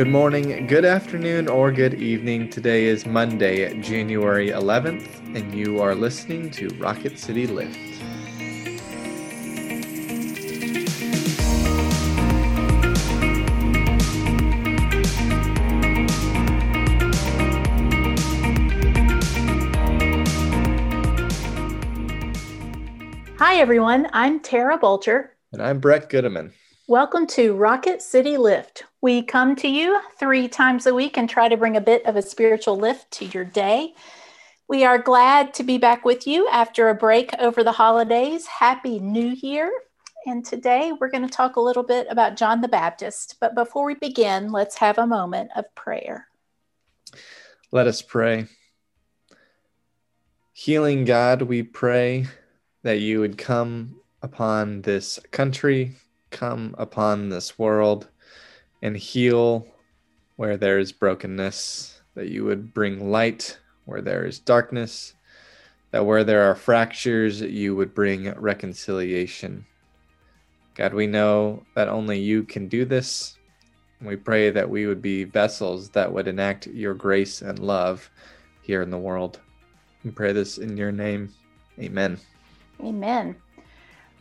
Good morning, good afternoon, or good evening. Today is Monday, January 11th, and you are listening to Rocket City Lift. Hi, everyone. I'm Tara Bulcher. And I'm Brett Goodman. Welcome to Rocket City Lift. We come to you 3 times a week and try to bring a bit of a spiritual lift to your day. We are glad to be back with you after a break over the holidays. Happy New Year. And today we're going to talk a little bit about John the Baptist. But before we begin, let's have a moment of prayer. Let us pray. Healing God, we pray that you would come upon this country, come upon this world and heal where there is brokenness, that you would bring light where there is darkness, that where there are fractures, you would bring reconciliation. God, we know that only you can do this. And we pray that we would be vessels that would enact your grace and love here in the world. We pray this in your name. Amen. Amen.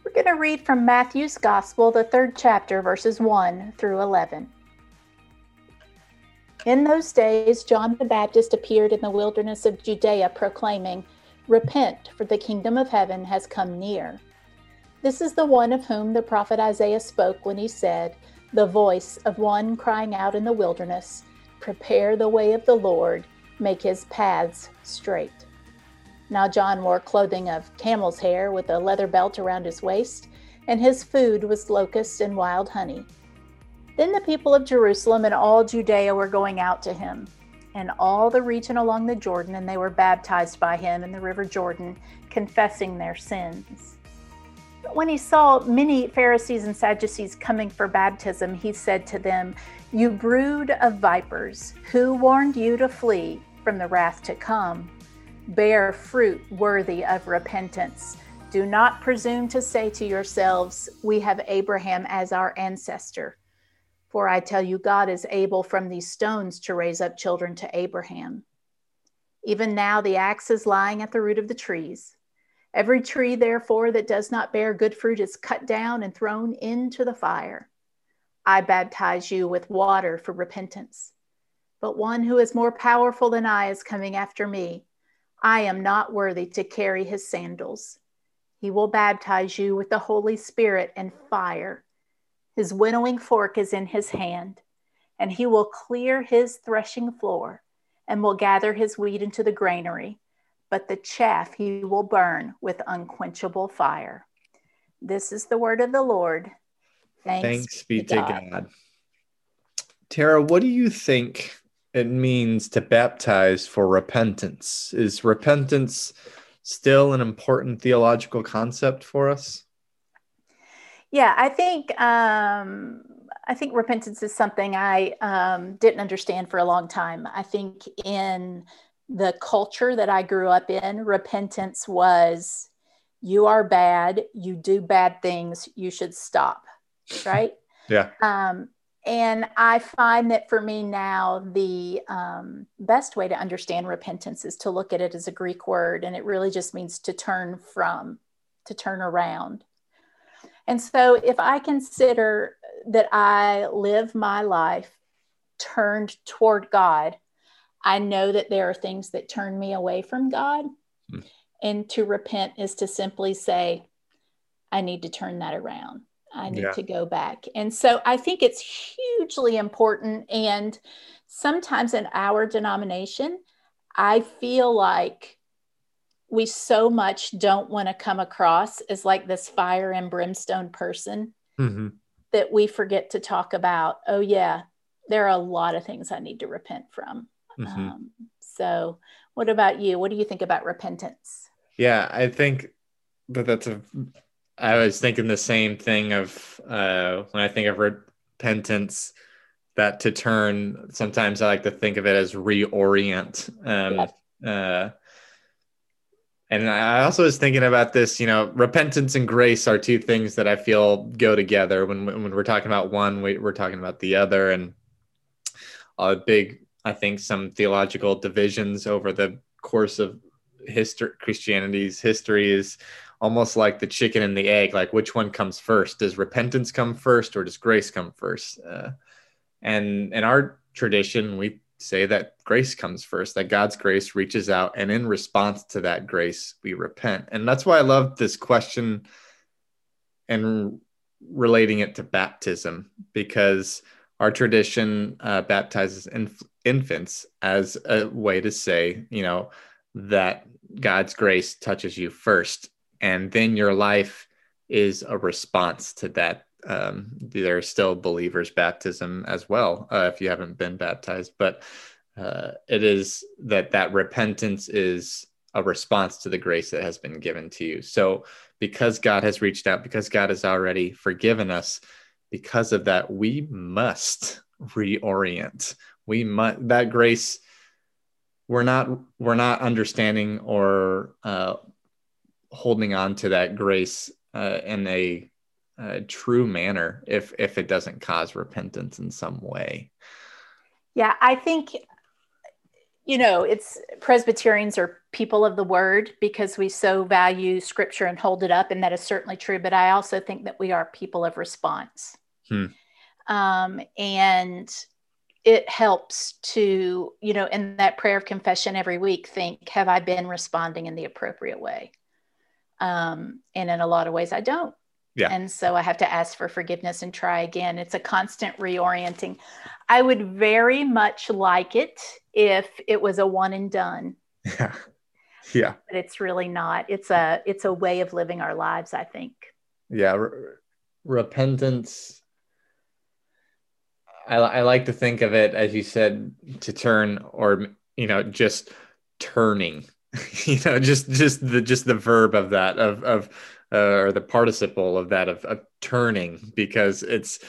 We're going to read from Matthew's Gospel, the 3rd chapter, verses 1-11. In those days, John the Baptist appeared in the wilderness of Judea, proclaiming, "Repent, for the kingdom of heaven has come near." This is the one of whom the prophet Isaiah spoke when he said, "The voice of one crying out in the wilderness, prepare the way of the Lord, make his paths straight." Now John wore clothing of camel's hair with a leather belt around his waist, and his food was locusts and wild honey. Then the people of Jerusalem and all Judea were going out to him, and all the region along the Jordan, and they were baptized by him in the river Jordan, confessing their sins. But when he saw many Pharisees and Sadducees coming for baptism, he said to them, "You brood of vipers, who warned you to flee from the wrath to come? Bear fruit worthy of repentance. Do not presume to say to yourselves, 'We have Abraham as our ancestor.' For I tell you, God is able from these stones to raise up children to Abraham. Even now the axe is lying at the root of the trees. Every tree, therefore, that does not bear good fruit is cut down and thrown into the fire. I baptize you with water for repentance. But one who is more powerful than I is coming after me. I am not worthy to carry his sandals. He will baptize you with the Holy Spirit and fire. His winnowing fork is in his hand, and he will clear his threshing floor and will gather his wheat into the granary, but the chaff he will burn with unquenchable fire." This is the word of the Lord. Thanks be to God. Tara, what do you think it means to baptize for repentance? Is repentance still an important theological concept for us? Yeah, I think repentance is something I didn't understand for a long time. I think in the culture that I grew up in, repentance was, you are bad, you do bad things, you should stop, right? Yeah. And I find that for me now, the best way to understand repentance is to look at it as a Greek word. And it really just means to turn from, to turn around. And so if I consider that I live my life turned toward God, I know that there are things that turn me away from God. Mm. And to repent is to simply say, I need to turn that around. I need to go back. And so I think it's hugely important. And sometimes in our denomination, I feel like we so much don't want to come across as like this fire and brimstone person that we forget to talk about, oh yeah, there are a lot of things I need to repent from. So what about you? What do you think about repentance? Yeah, I think that I was thinking the same thing of when I think of repentance, that to turn, sometimes I like to think of it as reorient. And I also was thinking about this, you know, repentance and grace are two things that I feel go together. When we're talking about one, we're talking about the other. And big, I think, some theological divisions over the course of history. Christianity's history is almost like the chicken and the egg, like which one comes first? Does repentance come first or does grace come first? And in our tradition, we say that grace comes first, that God's grace reaches out, and in response to that grace, we repent. And that's why I love this question and relating it to baptism, because our tradition baptizes infants as a way to say, you know, that God's grace touches you first, and then your life is a response to that. There's still believers' baptism as well, if you haven't been baptized, but it is that repentance is a response to the grace that has been given to you. So because God has reached out, because God has already forgiven us, because of that, we must reorient. We must, that grace, we're not understanding or holding on to that grace in a true manner if it doesn't cause repentance in some way. Yeah, I think, you know, it's Presbyterians are people of the word because we so value scripture and hold it up. And that is certainly true. But I also think that we are people of response. And it helps to, you know, in that prayer of confession every week, think, have I been responding in the appropriate way? And in a lot of ways I don't. Yeah. And so I have to ask for forgiveness and try again. It's a constant reorienting. I would very much like it if it was a one and done. Yeah. Yeah. But it's really not. It's a way of living our lives, I think. Yeah. Repentance. I like to think of it, as you said, to turn, or, you know, just turning, you know, just the verb of that, or the participle of that, of turning, because it's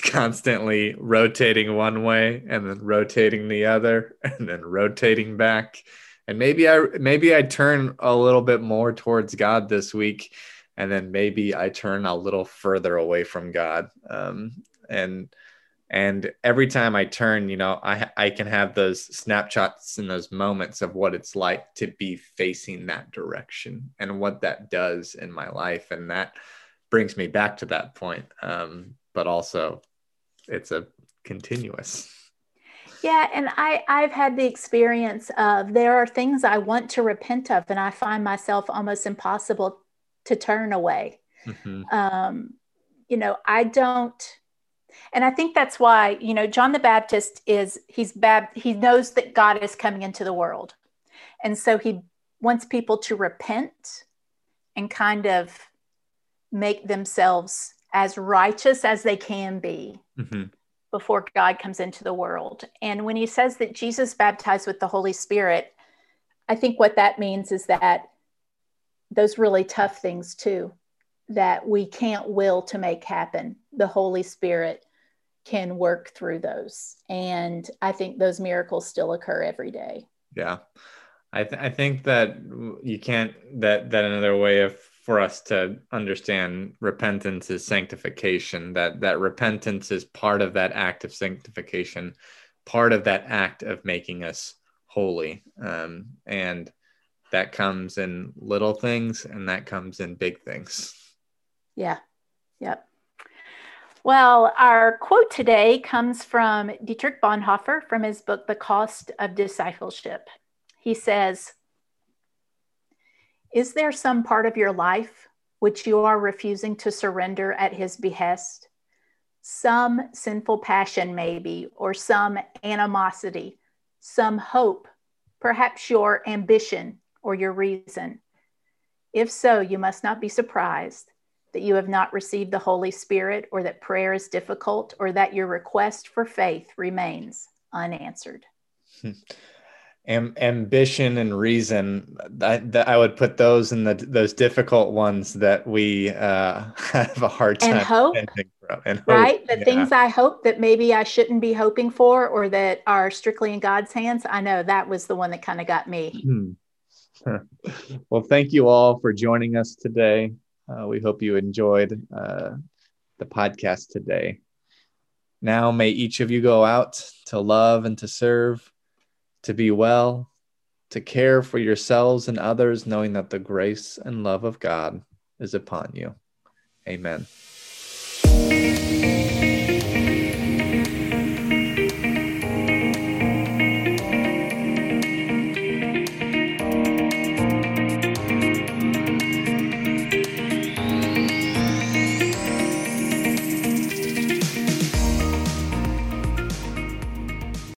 constantly rotating one way and then rotating the other and then rotating back. And maybe I turn a little bit more towards God this week, and then maybe I turn a little further away from God. And every time I turn, you know, I can have those snapshots and those moments of what it's like to be facing that direction and what that does in my life. And that brings me back to that point. But also it's a continuous. Yeah. And I've had the experience of, there are things I want to repent of and I find myself almost impossible to turn away. Mm-hmm. You know, I don't. And I think that's why, you know, John the Baptist he knows that God is coming into the world. And so he wants people to repent and kind of make themselves as righteous as they can be before God comes into the world. And when he says that Jesus baptized with the Holy Spirit, I think what that means is that those really tough things too, that we can't will to make happen, the Holy Spirit can work through those. And I think those miracles still occur every day. Yeah. I think that you can't, that another way for us to understand repentance is sanctification, that repentance is part of that act of sanctification, part of that act of making us holy. And that comes in little things and that comes in big things. Yeah. Yep. Well, our quote today comes from Dietrich Bonhoeffer from his book, The Cost of Discipleship. He says, "Is there some part of your life which you are refusing to surrender at his behest? Some sinful passion maybe, or some animosity, some hope, perhaps your ambition or your reason. If so, you must not be surprised that you have not received the Holy Spirit, or that prayer is difficult, or that your request for faith remains unanswered." Ambition and reason, I would put those in those difficult ones that we have a hard time. And hope, and hope, right? The things I hope that maybe I shouldn't be hoping for, or that are strictly in God's hands. I know that was the one that kind of got me. Well, thank you all for joining us today. We hope you enjoyed the podcast today. Now may each of you go out to love and to serve, to be well, to care for yourselves and others, knowing that the grace and love of God is upon you. Amen.